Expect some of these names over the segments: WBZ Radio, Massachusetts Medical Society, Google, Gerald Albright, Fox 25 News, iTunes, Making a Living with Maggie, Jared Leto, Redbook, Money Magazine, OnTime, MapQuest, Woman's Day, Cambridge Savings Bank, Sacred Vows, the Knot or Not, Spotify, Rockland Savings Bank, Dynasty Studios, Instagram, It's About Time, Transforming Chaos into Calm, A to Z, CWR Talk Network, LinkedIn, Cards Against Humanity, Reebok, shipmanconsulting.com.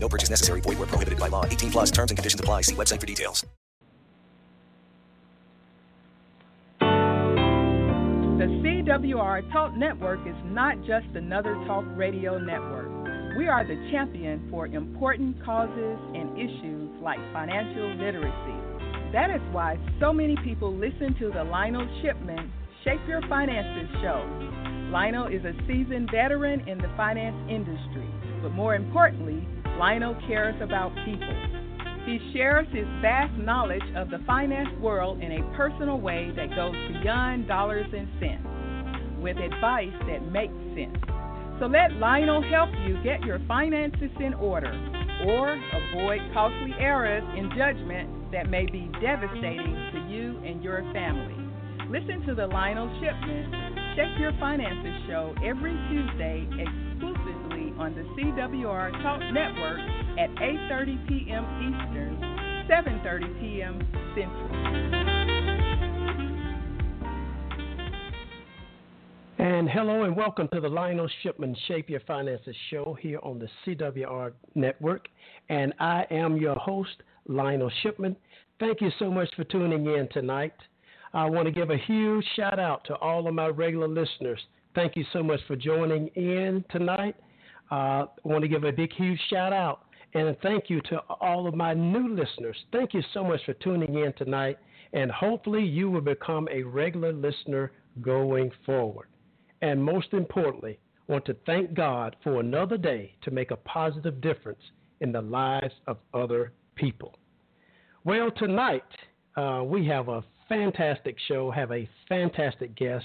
No purchase necessary. Void where prohibited by law. 18 plus terms and conditions apply. See website for details. The CWR Talk Network is not just another talk radio network. We are the champion for important causes and issues like financial literacy. That is why so many people listen to the Lionel Shipman Shape Your Finances show. Lionel is a seasoned veteran in the finance industry, but more importantly, Lionel cares about people. He shares his vast knowledge of the finance world in a personal way that goes beyond dollars and cents, with advice that makes sense. So let Lionel help you get your finances in order or avoid costly errors in judgment that may be devastating to you and your family. Listen to the Lionel Shipman Check Your Finances show every Tuesday exclusively on the CWR Talk Network at 8:30 p.m. Eastern, 7:30 p.m. Central. And hello and welcome to the Lionel Shipman Shape Your Finances show here on the CWR Network. And I am your host, Lionel Shipman. Thank you so much for tuning in tonight. I want to give a huge shout out to all of my regular listeners. Thank you so much for joining in tonight. I want to give a big, huge shout out and thank you to all of my new listeners. Thank you so much for tuning in tonight. And hopefully you will become a regular listener going forward. And most importantly, I want to thank God for another day to make a positive difference in the lives of other people. Well, tonight we have a fantastic show, have a fantastic guest.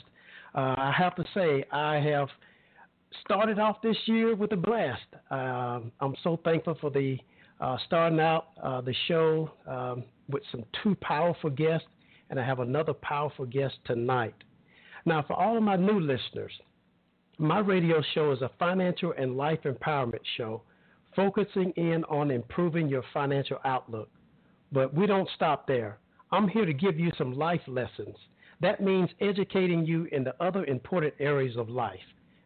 I have to say I have started off this year with a blast. I'm so thankful for the starting out the show with some two powerful guests, and I have another powerful guest tonight. Now, for all of my new listeners, my radio show is a financial and life empowerment show focusing in on improving your financial outlook. But we don't stop there. I'm here to give you some life lessons. That means educating you in the other important areas of life,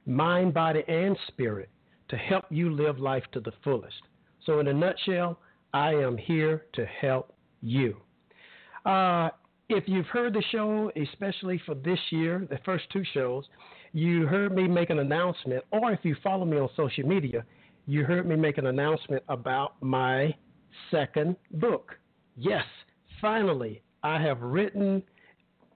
mind, body, and spirit, to help you live life to the fullest. So in a nutshell, I am here to help you. If you've heard the show, especially for this year, the first two shows, you heard me make an announcement, or if you follow me on social media, you heard me make an announcement about my second book. Yes, finally, I have written,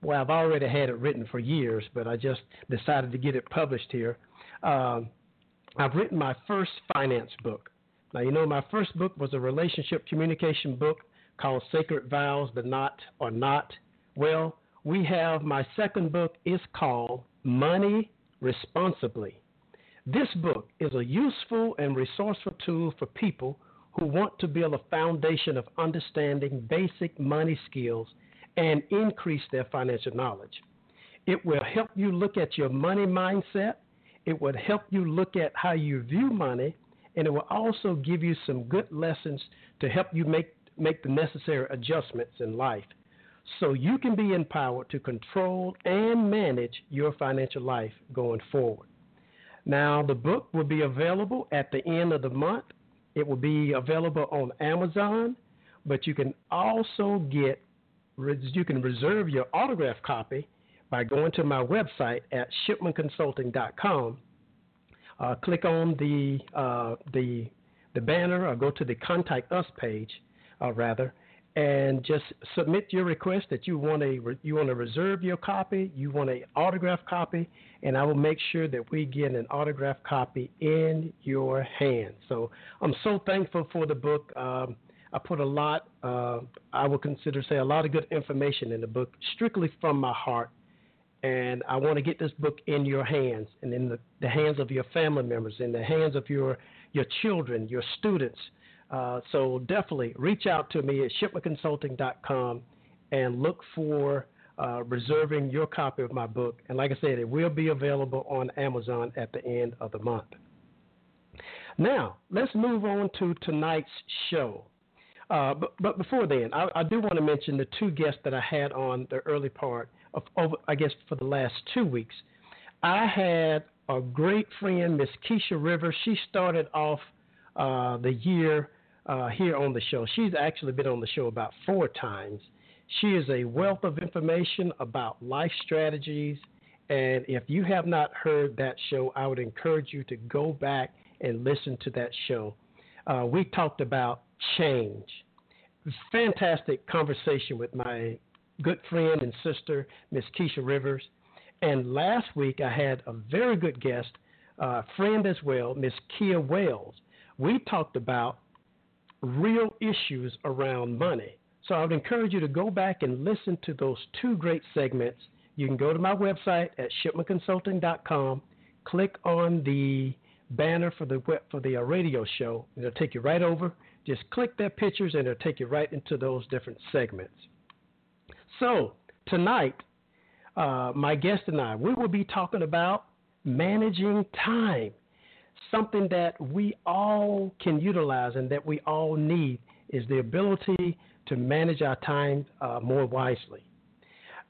well, I've already had it written for years, but I just decided to get it published here. I've written my first finance book. Now, you know, my first book was a relationship communication book called Sacred Vows, the Knot or Not. Well, we have my second book is called Money Responsibly. This book is a useful and resourceful tool for people who want to build a foundation of understanding basic money skills and increase their financial knowledge. It will help you look at your money mindset. It will help you look at how you view money, and it will also give you some good lessons to help you make the necessary adjustments in life so you can be empowered to control and manage your financial life going forward. Now, the book will be available at the end of the month. It will be available on Amazon, but you can also reserve your autographed copy by going to my website at shipmanconsulting.com. Click on the banner or go to the Contact Us page, and just submit your request that you want to reserve your copy, you want an autographed copy, and I will make sure that we get an autographed copy in your hand. So I'm so thankful for the book. I put a lot, a lot of good information in the book, strictly from my heart, and I want to get this book in your hands and in the hands of your family members, in the hands of your children, your students, So definitely reach out to me at shipmanconsulting.com and look for reserving your copy of my book. And like I said, it will be available on Amazon at the end of the month. Now, let's move on to tonight's show. But before then, I do want to mention the two guests that I had on the early part of, for the last 2 weeks. I had a great friend, Miss Keisha Rivers. She started off the year here on the show. She's actually been on the show about 4 times. She is a wealth of information about life strategies. And if you have not heard that show, I would encourage you to go back and listen to that show. We talked about change. Fantastic conversation with my good friend and sister, Miss Keisha Rivers. And last week I had a very good guest, friend as well, Miss Kia Wells. We talked about real issues around money. So I would encourage you to go back and listen to those 2 great segments. You can go to my website at shipmanconsulting.com, click on the banner for the radio show, and it'll take you right over. Just click their pictures, and it'll take you right into those different segments. So tonight, my guest and I, we will be talking about managing time, something that we all can utilize and that we all need is the ability to manage our time more wisely.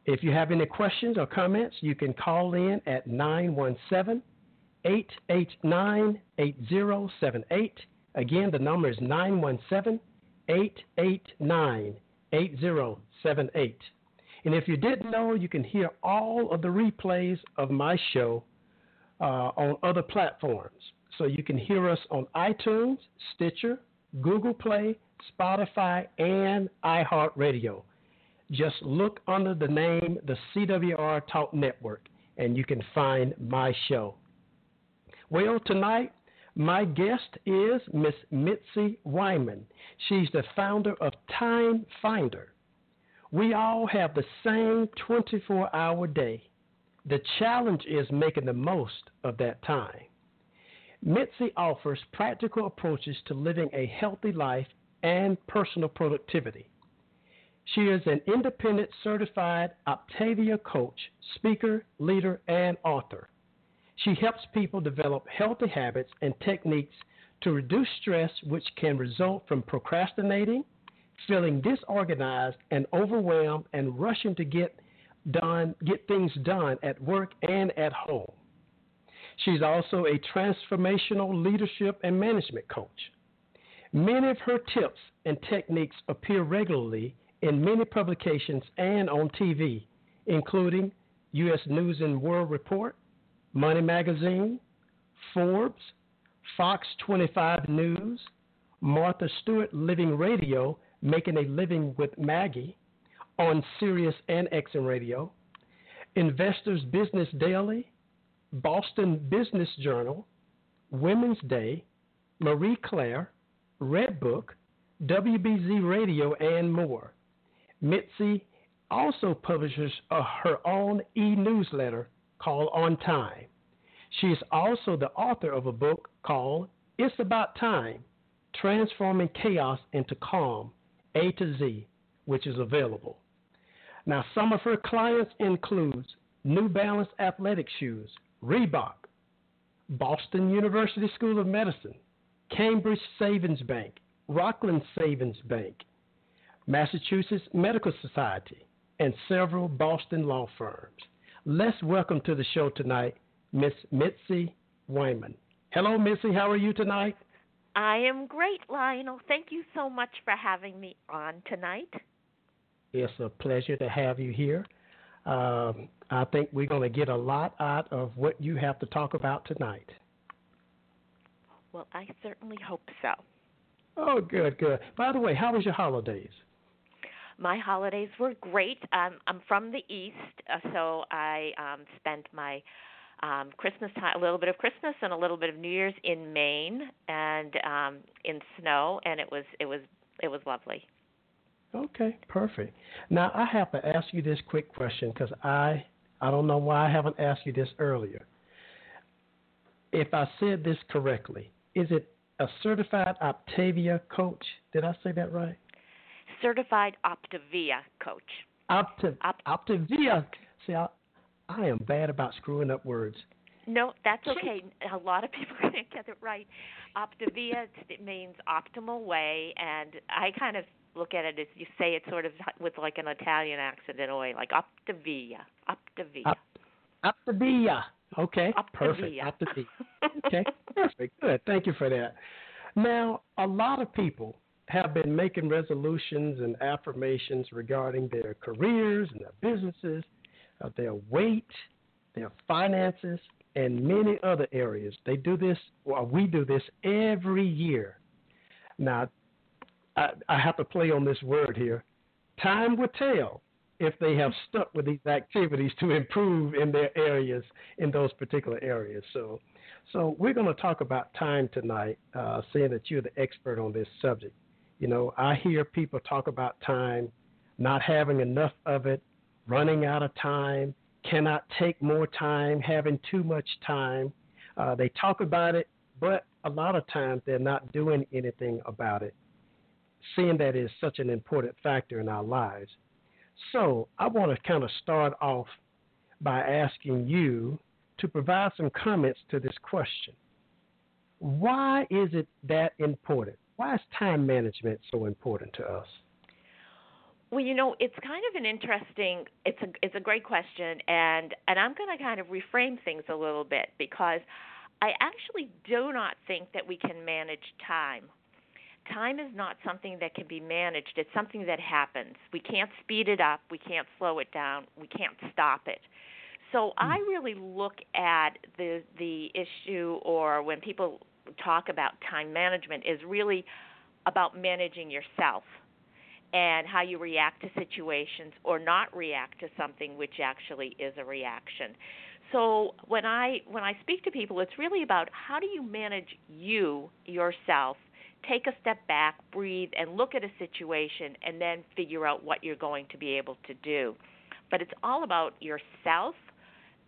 If you have any questions or comments, you can call in at 917-889-8078. Again, the number is 917-889-8078. And if you didn't know, you can hear all of the replays of my show on other platforms. So you can hear us on iTunes, Stitcher, Google Play, Spotify, and iHeartRadio. Just look under the name, the CWR Talk Network, and you can find my show. Well, tonight, my guest is Miss Mitzi Weinman. She's the founder of Time Finder. We all have the same 24-hour day. The challenge is making the most of that time. Mitzi offers practical approaches to living a healthy life and personal productivity. She is an independent certified Optavia coach, speaker, leader, and author. She helps people develop healthy habits and techniques to reduce stress, which can result from procrastinating, feeling disorganized and overwhelmed, and rushing to get things done at work and at home. She's also a transformational leadership and management coach. Many of her tips and techniques appear regularly in many publications and on TV, including U.S. News and World Report, Money Magazine, Forbes, Fox 25 News, Martha Stewart Living Radio, Making a Living with Maggie, on Sirius and XM Radio, Investors Business Daily, Boston Business Journal, Women's Day, Marie Claire, Redbook, WBZ Radio, and more. Mitzi also publishes her own e-newsletter called OnTime. She is also the author of a book called It's About Time, Transforming Chaos into Calm, A to Z, which is available. Now, some of her clients include New Balance Athletic Shoes, Reebok, Boston University School of Medicine, Cambridge Savings Bank, Rockland Savings Bank, Massachusetts Medical Society, and several Boston law firms. Let's welcome to the show tonight, Miss Mitzi Weinman. Hello, Mitzi. How are you tonight? I am great, Lionel. Thank you so much for having me on tonight. It's a pleasure to have you here. I think we're going to get a lot out of what you have to talk about tonight. Well, I certainly hope so. Oh, good, good. By the way, how was your holidays? My holidays were great. I'm from the East, so I spent my Christmas time, a little bit of Christmas and a little bit of New Year's in Maine and in snow, and it was lovely. Okay, perfect. Now I have to ask you this quick question because I don't know why I haven't asked you this earlier. If I said this correctly, is it a certified Optavia coach. Did I say that right? Certified Optavia coach. Optavia. See, I am bad about screwing up words. No, that's okay. A lot of people can't get it right. Optavia, it means optimal way, and I kind of look at it as you say it sort of with like an Italian accent in a way, like Optavia. Optavia. Optavia. Okay. Optavia. Perfect. Optavia. Okay. Perfect. Good. Thank you for that. Now, a lot of people have been making resolutions and affirmations regarding their careers and their businesses, their weight, their finances, and many other areas. They do this, well, we do this every year. Now, I have to play on this word here. Time will tell if they have stuck with these activities to improve in their areas, in those particular areas. So we're going to talk about time tonight, seeing that you're the expert on this subject. You know, I hear people talk about time, not having enough of it, running out of time, cannot take more time, having too much time. They talk about it, but a lot of times they're not doing anything about it, seeing that is such an important factor in our lives. So I want to kind of start off by asking you to provide some comments to this question. Why is it that important? Why is time management so important to us? Well, you know, it's kind of an interesting, it's a great question, and I'm going to kind of reframe things a little bit because I actually do not think that we can manage time. Time is not something that can be managed. It's something that happens. We can't speed it up. We can't slow it down. We can't stop it. So I really look at the issue, or when people talk about time management, is really about managing yourself and how you react to situations or not react to something which actually is a reaction. So when I speak to people, it's really about how do you manage you, yourself, take a step back, breathe, and look at a situation and then figure out what you're going to be able to do. But it's all about yourself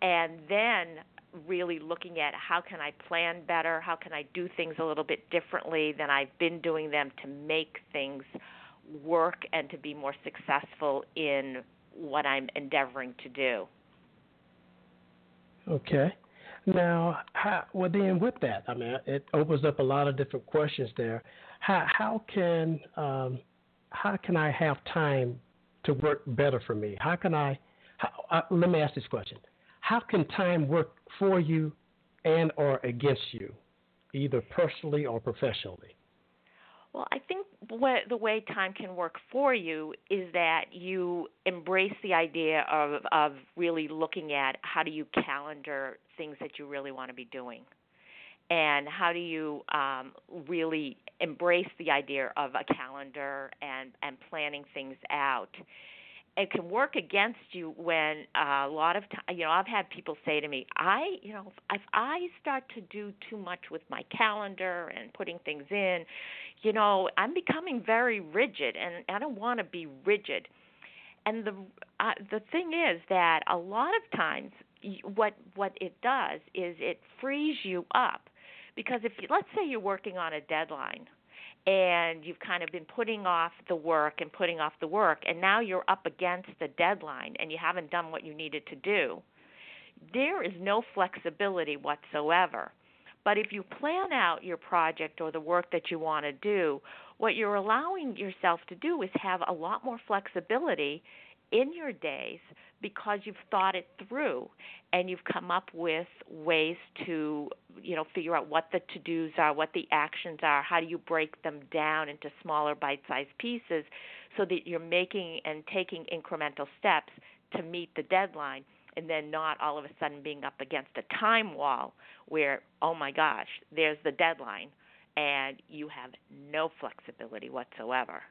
and then really looking at how can I plan better, how can I do things a little bit differently than I've been doing them to make things work and to be more successful in what I'm endeavoring to do. Okay. Now, then with that, I mean, it opens up a lot of different questions there. How can I have time to work better for me? Let me ask this question. How can time work for you and or against you, either personally or professionally? Well, I think the way time can work for you is that you embrace the idea of really looking at how do you calendar things that you really want to be doing, and how do you really embrace the idea of a calendar and planning things out. It can work against you when a lot of time, you know, I've had people say to me, if I start to do too much with my calendar and putting things in, you know, I'm becoming very rigid, and I don't want to be rigid. And the thing is that a lot of times what it does is it frees you up, because let's say you're working on a deadline, and you've kind of been putting off the work, and now you're up against the deadline, and you haven't done what you needed to do. There is no flexibility whatsoever. But if you plan out your project or the work that you want to do, what you're allowing yourself to do is have a lot more flexibility in your days, because you've thought it through and you've come up with ways to, you know, figure out what the to-dos are, what the actions are, how do you break them down into smaller bite-sized pieces so that you're making and taking incremental steps to meet the deadline, and then not all of a sudden being up against a time wall where, oh my gosh, there's the deadline and you have no flexibility whatsoever.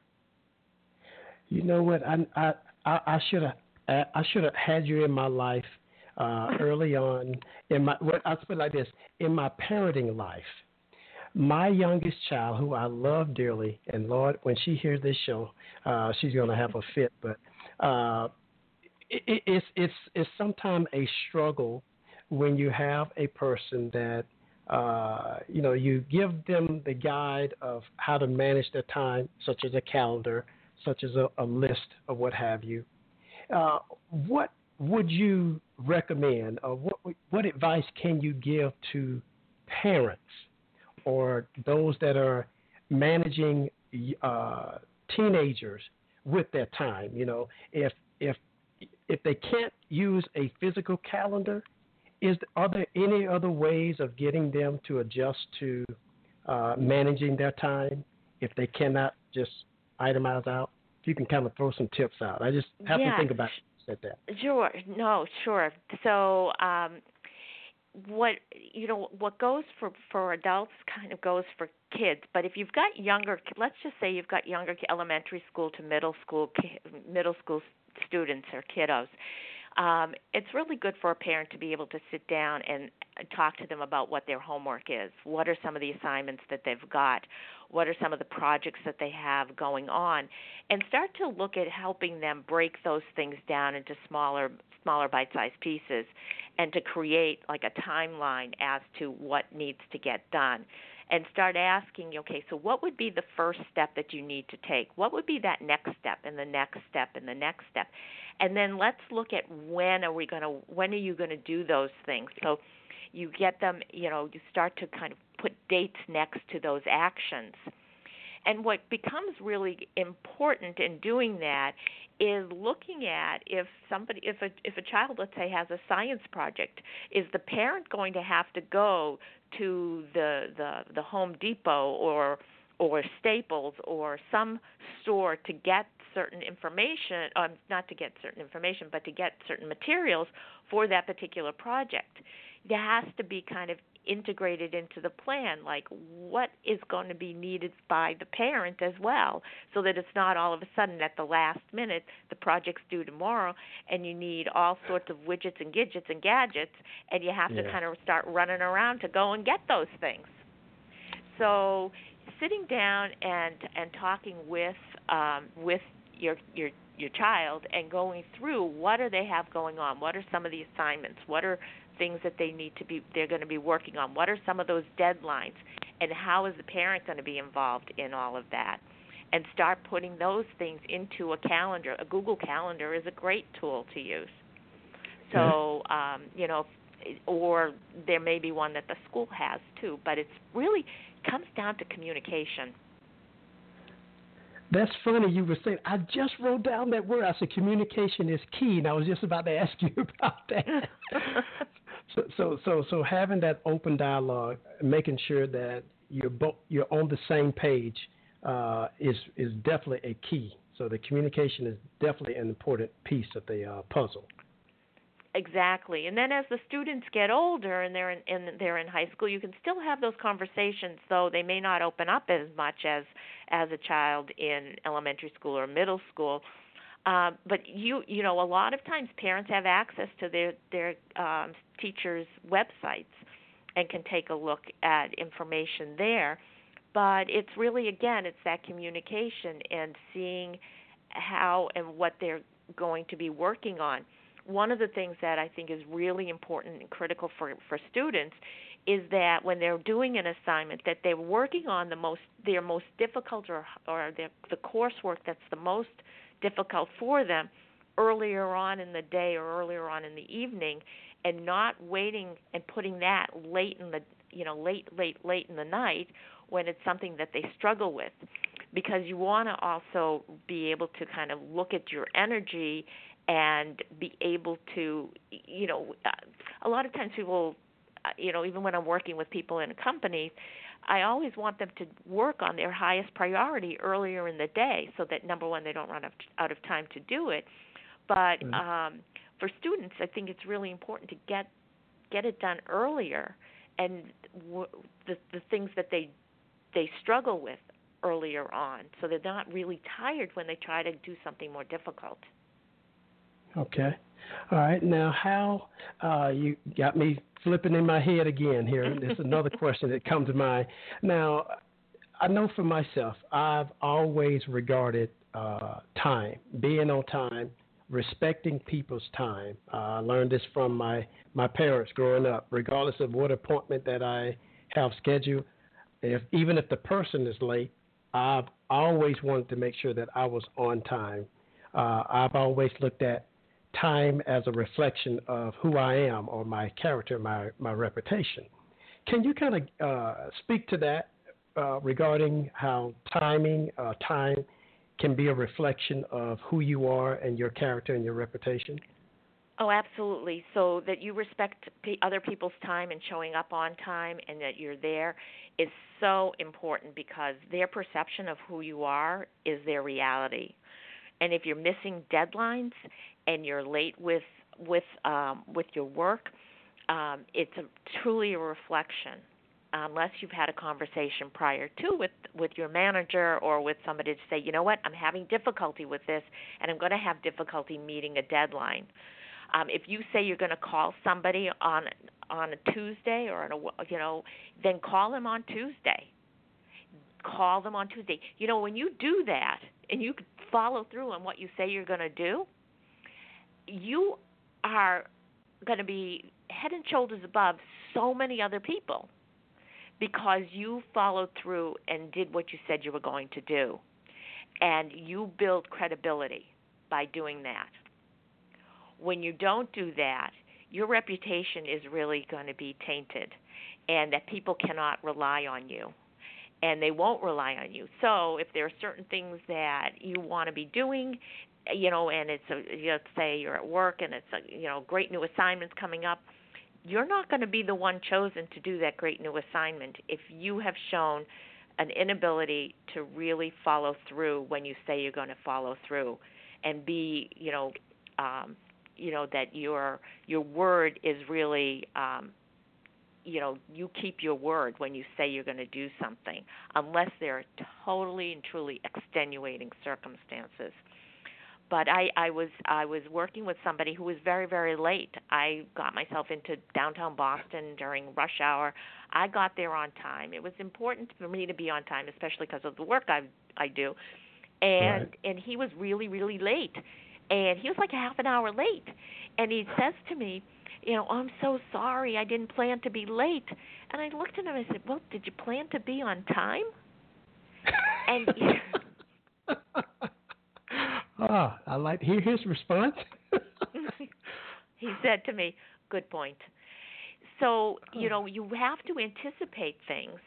You know what? I should have had you in my life early on. I'll put it like this: in my parenting life, my youngest child, who I love dearly, and Lord, when she hears this show, she's going to have a fit. But it's sometimes a struggle when you have a person that You give them the guide of how to manage their time, such as a calendar, such as a list of what have you. What would you recommend? What advice can you give to parents or those that are managing teenagers with their time? You know, if they can't use a physical calendar, are there any other ways of getting them to adjust to managing their time if they cannot just itemize out? If you can kind of throw some tips out. I just have to think about it. Sure. No, sure. So what goes for adults kind of goes for kids. But if you've got younger elementary school to middle school students or kiddos, it's really good for a parent to be able to sit down and talk to them about what their homework is. What are some of the assignments that they've got? What are some of the projects that they have going on? And start to look at helping them break those things down into smaller bite-sized pieces and to create like a timeline as to what needs to get done. And start asking, okay, so what would be the first step that you need to take? What would be that next step and the next step and the next step? And then let's look at when are you going to do those things? So you get them, you start to kind of put dates next to those actions. And what becomes really important in doing that is looking at if a child, let's say, has a science project, is the parent going to have to go to the Home Depot or Staples or some store to get certain information, not to get certain information, but to get certain materials for that particular project? There has to be kind of integrated into the plan, like what is going to be needed by the parent as well, so that it's not all of a sudden at the last minute the project's due tomorrow and you need all sorts of widgets and gidgets and gadgets and you have to kind of start running around to go and get those things. So sitting down and talking with your child and going through what do they have going on, what are some of the assignments, what are things that they're going to be working on, what are some of those deadlines, and how is the parent going to be involved in all of that? And start putting those things into a calendar. A Google Calendar is a great tool to use. So, or there may be one that the school has too, but it's really comes down to communication. That's funny you were saying. I just wrote down that word. I said communication is key, and I was just about to ask you about that. So having that open dialogue, making sure that you're on the same page is definitely a key. So the communication is definitely an important piece of the puzzle. Exactly. And then as the students get older and they're in high school, you can still have those conversations, though they may not open up as much as a child in elementary school or middle school. But a lot of times parents have access to their teachers' websites and can take a look at information there. But it's really, again, it's that communication and seeing how and what they're going to be working on. One of the things that I think is really important and critical for students is that when they're doing an assignment, that they're working on their most difficult or the coursework that's the most difficult for them earlier on in the day or earlier on in the evening, and not waiting and putting that late in the night when it's something that they struggle with, because you want to also be able to kind of look at your energy and be able to, a lot of times people, even when I'm working with people in a company, I always want them to work on their highest priority earlier in the day so that, number one, they don't run out of time to do it. But for students, I think it's really important to get it done earlier, and the things that they struggle with earlier on, so they're not really tired when they try to do something more difficult. Okay. All right. Now, how you got me flipping in my head again here. There's another question that comes to mind. Now, I know for myself, I've always regarded time, being on time, respecting people's time. I learned this from my parents growing up. Regardless of what appointment that I have scheduled. Even if the person is late, I've always wanted to make sure that I was on time. I've always looked at time as a reflection of who I am or my character, my reputation. Can you kind of speak to that regarding how time can be a reflection of who you are and your character and your reputation? Oh, absolutely. So that you respect other people's time and showing up on time and that you're there is so important because their perception of who you are is their reality. And if you're missing deadlines and you're late with your work, it's truly a reflection, unless you've had a conversation prior to with your manager or with somebody to say, you know what, I'm having difficulty with this and I'm going to have difficulty meeting a deadline. If you say you're going to call somebody on a Tuesday or then call them on Tuesday. Call them on Tuesday. You know, when you do that and you follow through on what you say you're going to do, you are going to be head and shoulders above so many other people because you followed through and did what you said you were going to do. And you build credibility by doing that. When you don't do that, your reputation is really going to be tainted and that people cannot rely on you and they won't rely on you. So if there are certain things that you want to be doing, you know, and it's let's say you're at work and it's great new assignments coming up, you're not going to be the one chosen to do that great new assignment if you have shown an inability to really follow through when you say you're going to follow through and be, that your word is really, you keep your word when you say you're going to do something, unless there are totally and truly extenuating circumstances. But I was working with somebody who was very, very late. I got myself into downtown Boston during rush hour. I got there on time. It was important for me to be on time, especially because of the work I do. And right. And he was really, really late. And he was like half an hour late. And he says to me, oh, I'm so sorry. I didn't plan to be late. And I looked at him and I said, well, did you plan to be on time? And I like to hear his response. He said to me, good point. So, you have to anticipate things.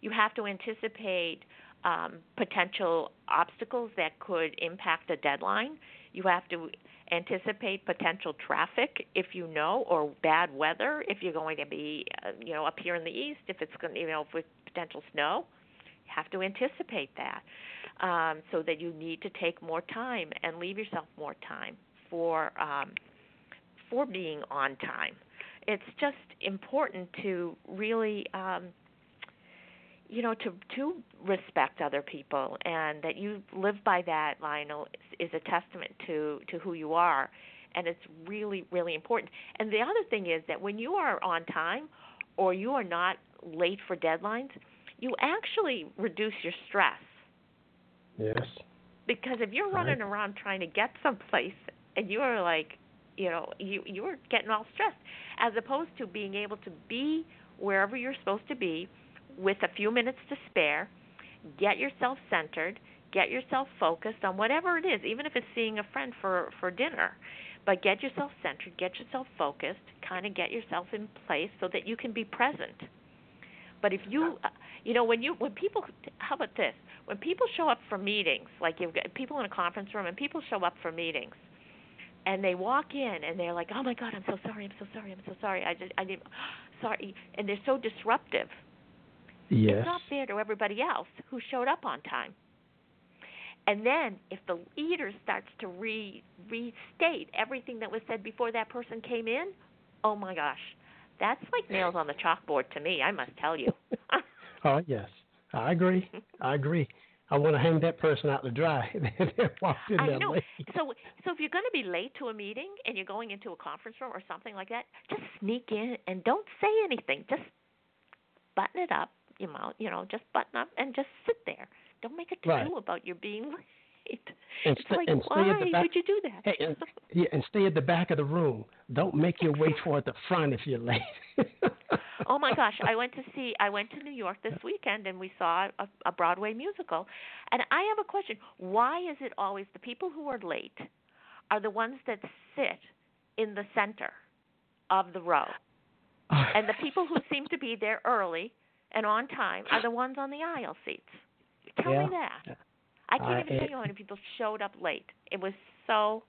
You have to anticipate potential obstacles that could impact a deadline. You have to anticipate potential traffic if you know, or bad weather if you're going to be, up here in the east, if it's going to, with potential snow. You have to anticipate that so that you need to take more time and leave yourself more time for being on time. It's just important to really, to respect other people, and that you live by that, Lionel, is a testament to who you are, and it's really, really important. And the other thing is that when you are on time or you are not late for deadlines, you actually reduce your stress. Yes. Because if you're running around trying to get someplace and you are you're getting all stressed, as opposed to being able to be wherever you're supposed to be with a few minutes to spare, get yourself centered, get yourself focused on whatever it is, even if it's seeing a friend for dinner. But get yourself centered, get yourself focused, kind of get yourself in place so that you can be present. But if you, when people, how about this? When people show up for meetings, like you've got people in a conference room and people show up for meetings and they walk in and they're like, oh my God, I'm so sorry. Sorry. And they're so disruptive. Yes. It's not fair to everybody else who showed up on time. And then if the leader starts to restate everything that was said before that person came in, oh, my gosh, that's like nails on the chalkboard to me, I must tell you. Oh, yes. I agree. I want to hang that person out to dry. I know. So if you're going to be late to a meeting and you're going into a conference room or something like that, just sneak in and don't say anything. Just button it up. Just button up and just sit there. Don't make a to-do about your being late. And why would you do that? Hey, and stay at the back of the room. Don't make your way toward the front if you're late. Oh my gosh, I went to New York this weekend and we saw a Broadway musical. And I have a question. Why is it always the people who are late are the ones that sit in the center of the row? And the people who seem to be there early and on time are the ones on the aisle seats. Tell me that. I can't even tell you how many people showed up late. It was so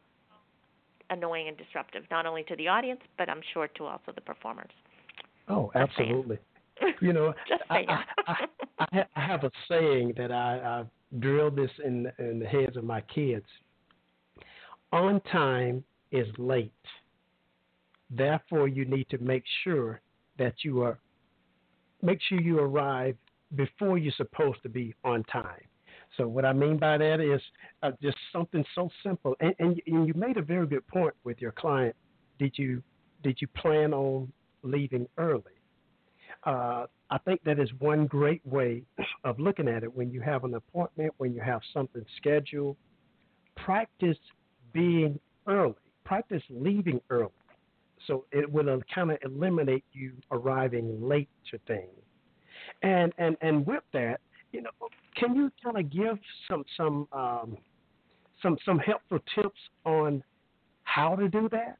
annoying and disruptive, not only to the audience, but I'm sure to also the performers. Oh, absolutely. You know, I have a saying that I've drilled this in the heads of my kids. On time is late. Therefore, you need to make sure you arrive before you're supposed to be on time. So what I mean by that is just something so simple. And you made a very good point with your client. Did you plan on leaving early? I think that is one great way of looking at it. When you have an appointment, when you have something scheduled, practice being early. Practice leaving early. So it will kind of eliminate you arriving late to things. And with that, you know, can you kind of give some helpful tips on how to do that?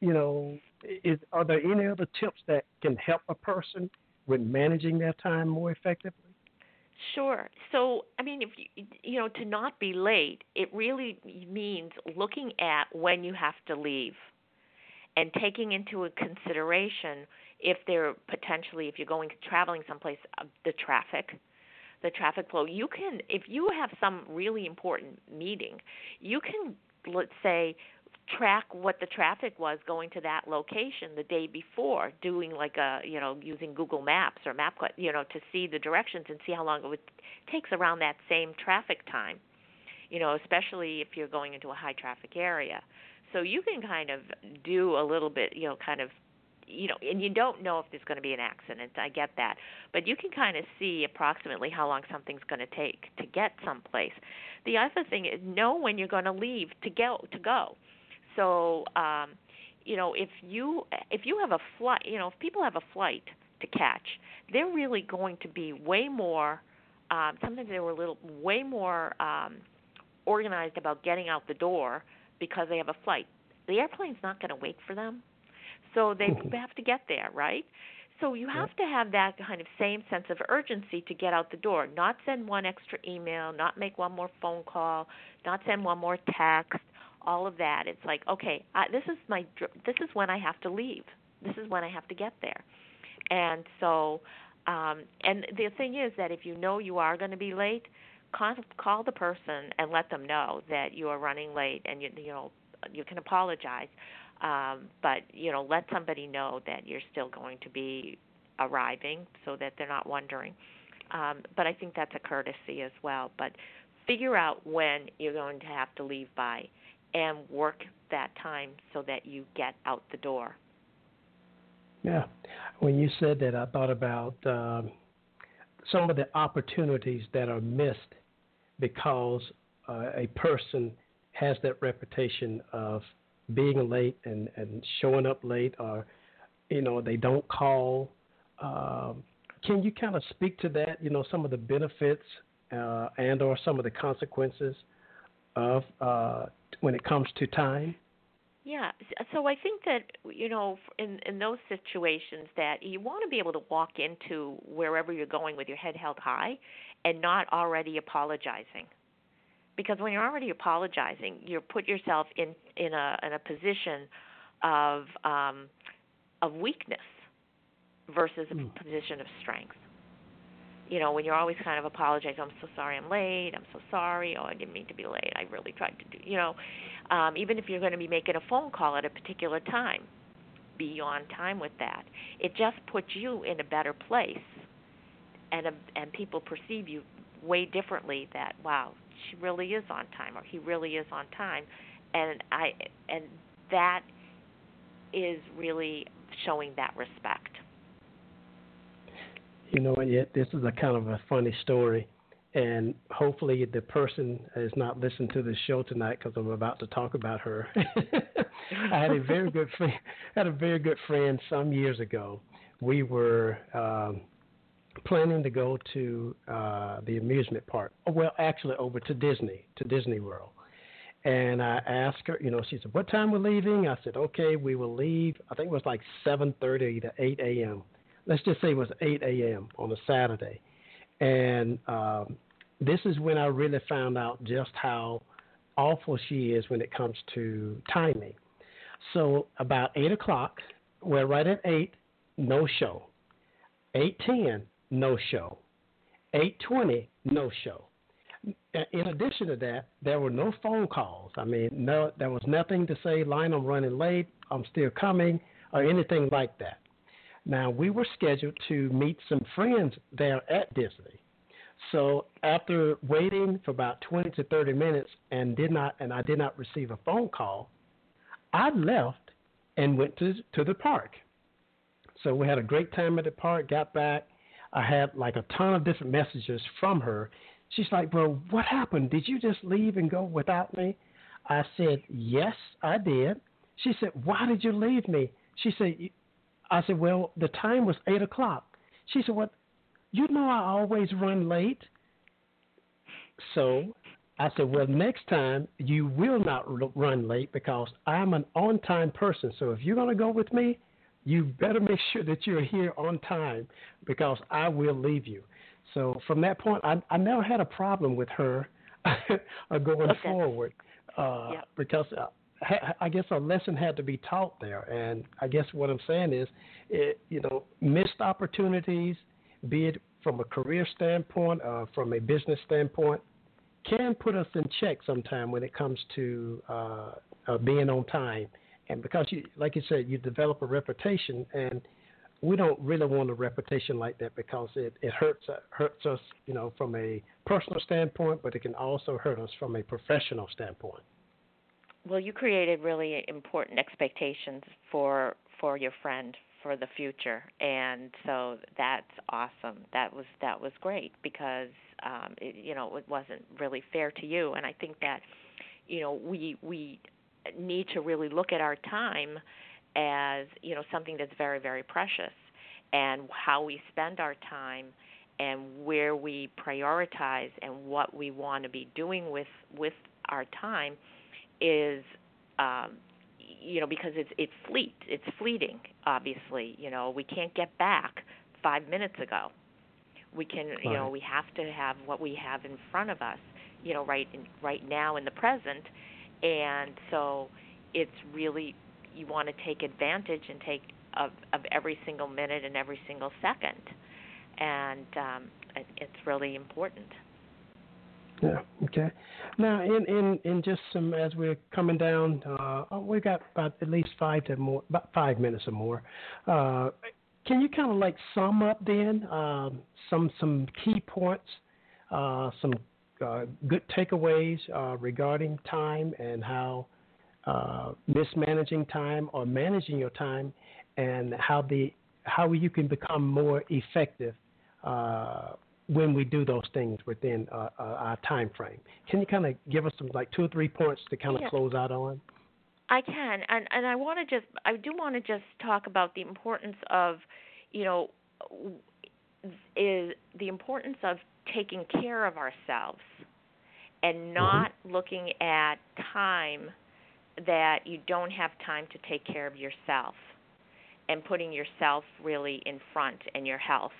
You know, are there any other tips that can help a person with managing their time more effectively? Sure. So, I mean, if you to not be late, it really means looking at when you have to leave and taking into consideration if you're traveling someplace, the traffic flow. You can, if you have some really important meeting, you can, let's say, track what the traffic was going to that location the day before, doing like using Google Maps or MapQuest, to see the directions and see how long it takes around that same traffic time, especially if you're going into a high traffic area. So you can kind of do a little bit, and you don't know if there's going to be an accident. I get that. But you can kind of see approximately how long something's going to take to get someplace. The other thing is know when you're going to leave to go. So, if you have a flight, if people have a flight to catch, they're really going to be way more, sometimes they were way more organized about getting out the door because they have a flight. The airplane's not going to wait for them, so they have to get there, right? So you have to have that kind of same sense of urgency to get out the door, not send one extra email, not make one more phone call, not send one more text, all of that. It's like, okay, this is when I have to leave. This is when I have to get there. And so and the thing is that if you know you are going to be late, call the person and let them know that you are running late, and you can apologize, but let somebody know that you're still going to be arriving so that they're not wondering. But I think that's a courtesy as well. But figure out when you're going to have to leave by, and work that time so that you get out the door. Yeah, when you said that, I thought about some of the opportunities that are missed because a person has that reputation of being late and showing up late, or, they don't call. Can you kind of speak to that, some of the benefits and or some of the consequences of when it comes to time? Yeah, so I think that, in those situations that you want to be able to walk into wherever you're going with your head held high and not already apologizing. Because when you're already apologizing, you put yourself in a position of weakness versus a position of strength. When you're always kind of apologizing, I'm so sorry I'm late, I'm so sorry, oh, I didn't mean to be late, I really tried to do, even if you're going to be making a phone call at a particular time, be on time with that. It just puts you in a better place, and people perceive you way differently, that, wow, she really is on time, or he really is on time, and that is really showing that respect. This is a kind of a funny story, and hopefully the person has not listened to the show tonight because I'm about to talk about her. I had a very good friend some years ago. We were planning to go to the amusement park. Well, actually over to Disney World. And I asked her, she said, what time we're leaving? I said, okay, we will leave. I think it was like 7:30 to 8 a.m. Let's just say it was 8 a.m. on a Saturday. And this is when I really found out just how awful she is when it comes to timing. So about 8 o'clock, we're right at 8, no show. 8:10, no show. 8:20, no show. In addition to that, there were no phone calls. There was nothing to say, Lionel, I'm running late, I'm still coming, or anything like that. Now, we were scheduled to meet some friends there at Disney. So after waiting for about 20 to 30 minutes and I did not receive a phone call, I left and went to the park. So we had a great time at the park, got back. I had like a ton of different messages from her. She's like, bro, what happened? Did you just leave and go without me? I said, yes, I did. She said, why did you leave me? I said, well, the time was 8 o'clock. She said, what? You know I always run late. So I said, well, next time you will not run late because I'm an on-time person. So if you're going to go with me, you better make sure that you're here on time because I will leave you. So from that point, I never had a problem with her going forward because I guess a lesson had to be taught there. And I guess what I'm saying is, missed opportunities, be it from a career standpoint or from a business standpoint, can put us in check sometime when it comes to being on time. And because, like you said, you develop a reputation, and we don't really want a reputation like that because it hurts us, from a personal standpoint, but it can also hurt us from a professional standpoint. Well, you created really important expectations for your friend for the future, and so that's awesome. That was great because it wasn't really fair to you, and I think that we need to really look at our time as something that's very, very precious, and how we spend our time and where we prioritize and what we want to be doing with our time is because it's fleeting, obviously. We can't get back 5 minutes ago. We can right. We have to have what we have in front of us right now in the present. And so it's really, you want to take advantage and take of every single minute and every single second. And it's really important. Yeah, okay. Now, in just some, as we're coming down, we've got about at least 5 minutes or more. Can you kind of like sum up then some key points, some good takeaways regarding time and how mismanaging time or managing your time and how you can become more effective when we do those things within our time frame? Can you kind of give us some like 2 or 3 points to kind of close out on? I can, and I do want to just talk about the importance of taking care of ourselves and not looking at time that you don't have time to take care of yourself, and putting yourself really in front and your health.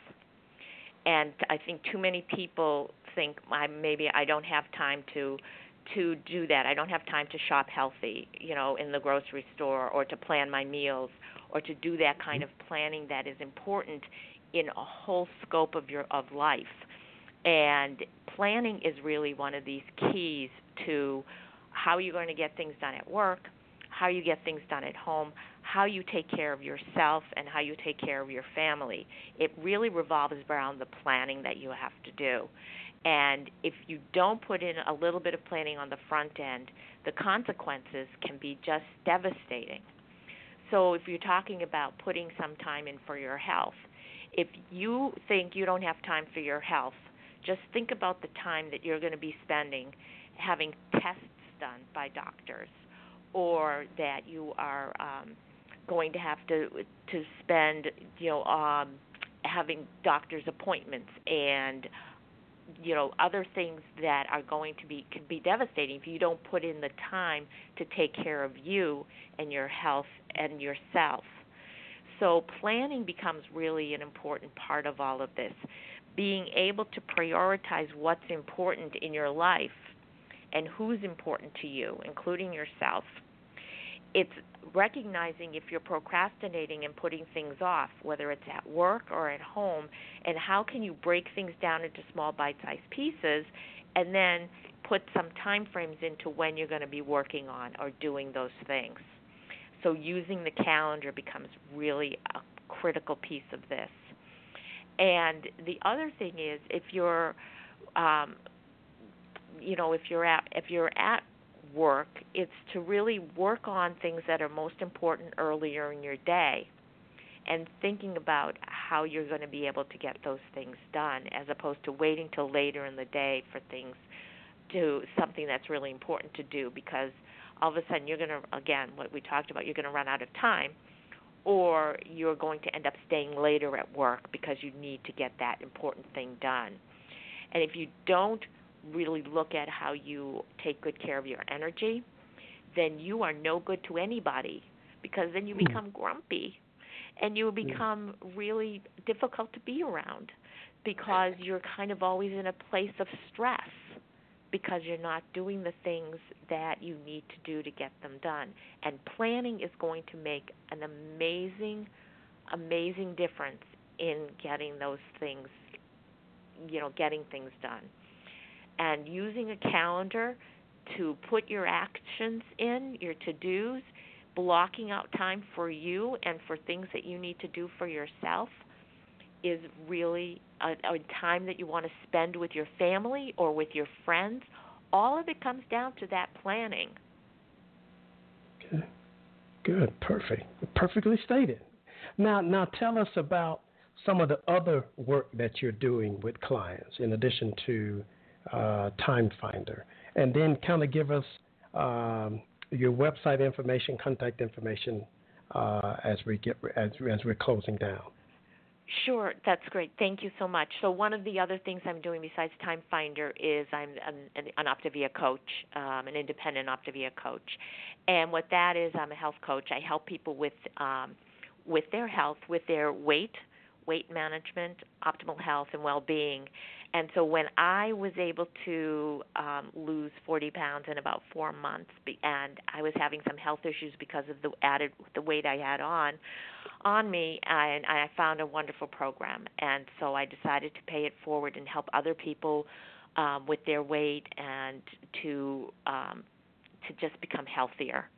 And I think too many people think, maybe I don't have time to do that. I don't have time to shop healthy, in the grocery store, or to plan my meals, or to do that kind of planning that is important in a whole scope of of life. And planning is really one of these keys to how you're going to get things done at work, how you get things done at home, how you take care of yourself, and how you take care of your family. It really revolves around the planning that you have to do. And if you don't put in a little bit of planning on the front end, the consequences can be just devastating. So if you're talking about putting some time in for your health, if you think you don't have time for your health, just think about the time that you're going to be spending having tests done by doctors, or that you are going to have to spend, having doctor's appointments and, other things that are going to be, could be devastating if you don't put in the time to take care of you and your health and yourself. So planning becomes really an important part of all of this. Being able to prioritize what's important in your life and who's important to you, including yourself. It's recognizing if you're procrastinating and putting things off, whether it's at work or at home, and how can you break things down into small bite-sized pieces and then put some time frames into when you're going to be working on or doing those things. So using the calendar becomes really a critical piece of this. And the other thing is, if you're at work, it's to really work on things that are most important earlier in your day and thinking about how you're going to be able to get those things done as opposed to waiting till later in the day for things to something that's really important to do, because all of a sudden you're going to, again, what we talked about, you're going to run out of time, or you're going to end up staying later at work because you need to get that important thing done. And if you don't really look at how you take good care of your energy, then you are no good to anybody, because then you become grumpy and you become really difficult to be around because you're kind of always in a place of stress because you're not doing the things that you need to do to get them done. And planning is going to make an amazing, amazing difference in getting those things, getting things done. And using a calendar to put your actions in, your to-dos, blocking out time for you and for things that you need to do for yourself is really a time that you want to spend with your family or with your friends. All of it comes down to that planning. Okay. Good. Perfect. Perfectly stated. Now tell us about some of the other work that you're doing with clients in addition to Time Finder, and then kind of give us your website information, contact information as we're closing down. Sure, that's great. Thank you so much. So one of the other things I'm doing besides Time Finder is I'm an Optavia coach, an independent Optavia coach, and what that is, I'm a health coach. I help people with their health, with their weight management, optimal health, and well-being. And so when I was able to lose 40 pounds in about 4 months, and I was having some health issues because of the weight I had on me, and I found a wonderful program. And so I decided to pay it forward and help other people with their weight and to just become healthier.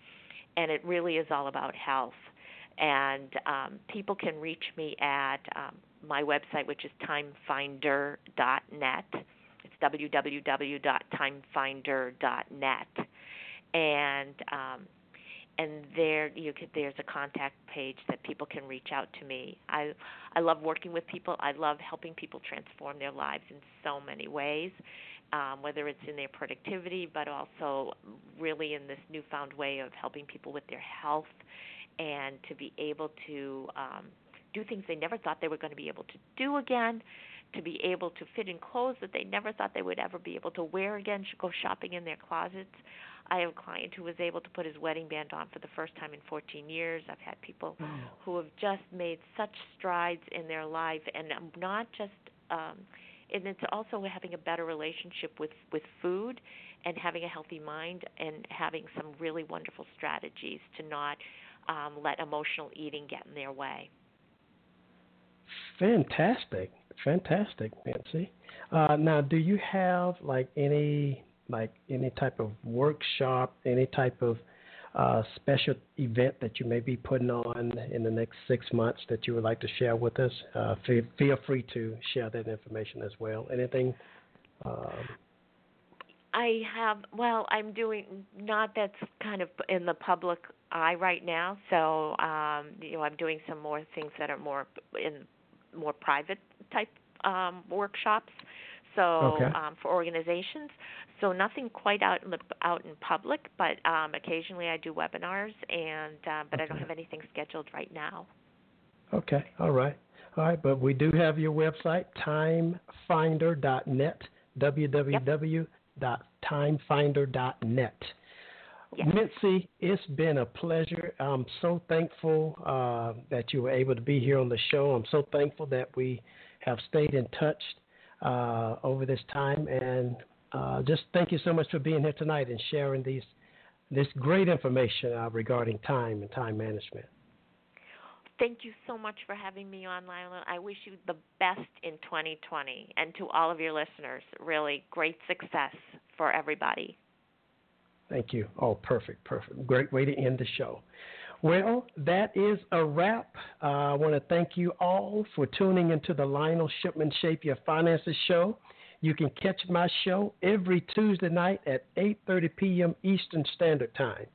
And it really is all about health. And people can reach me at my website, which is TimeFinder.net. It's www.timefinder.net. And there's a contact page that people can reach out to me. I love working with people. I love helping people transform their lives in so many ways, whether it's in their productivity, but also really in this newfound way of helping people with their health, and to be able to do things they never thought they were going to be able to do again, to be able to fit in clothes that they never thought they would ever be able to wear again, go shopping in their closets. I have a client who was able to put his wedding band on for the first time in 14 years. I've had people who have just made such strides in their life, and not just and it's also having a better relationship with food and having a healthy mind and having some really wonderful strategies to not let emotional eating get in their way. Fantastic, Nancy. Now, do you have any type of workshop, any type of special event that you may be putting on in the next 6 months that you would like to share with us? Feel free to share that information as well. Anything? I'm doing, not that's kind of in the public eye right now. So, I'm doing some more things that are more private type workshops. So for organizations, so nothing quite out in public, but occasionally I do webinars, and but I don't have anything scheduled right now. Okay, all right, but we do have your website, TimeFinder.net, www.timefinder.net. Yes. Mitzi, it's been a pleasure. I'm so thankful that you were able to be here on the show. I'm so thankful that we have stayed in touch over this time, and just thank you so much for being here tonight and sharing this great information regarding time and time management. Thank you so much for having me on, Lionel. I wish you the best in 2020, and to all of your listeners, really great success for everybody. Thank you. Oh, perfect. Great way to end the show. Well, that is a wrap. I want to thank you all for tuning into the Lionel Shipman Shape Your Finances show. You can catch my show every Tuesday night at 8:30 p.m. Eastern Standard Time.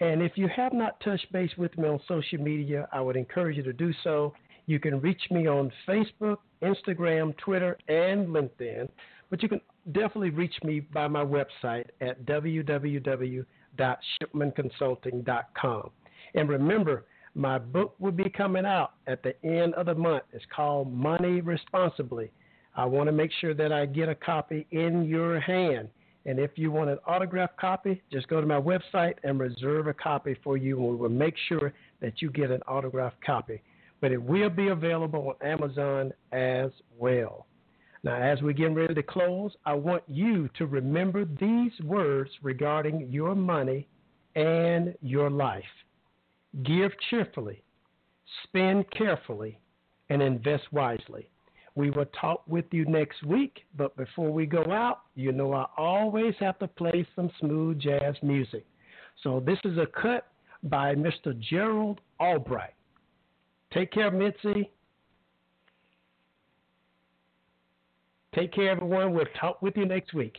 And if you have not touched base with me on social media, I would encourage you to do so. You can reach me on Facebook, Instagram, Twitter, and LinkedIn. But you can definitely reach me by my website at www.shipmanconsulting.com. And remember, my book will be coming out at the end of the month. It's called Money Responsibly. I want to make sure that I get a copy in your hand. And if you want an autographed copy, just go to my website and reserve a copy for you. We will make sure that you get an autographed copy. But it will be available on Amazon as well. Now, as we get ready to close, I want you to remember these words regarding your money and your life. Give cheerfully, spend carefully, and invest wisely. We will talk with you next week, but before we go out, you know I always have to play some smooth jazz music. So this is a cut by Mr. Gerald Albright. Take care, Mitzi. Take care, everyone. We'll talk with you next week.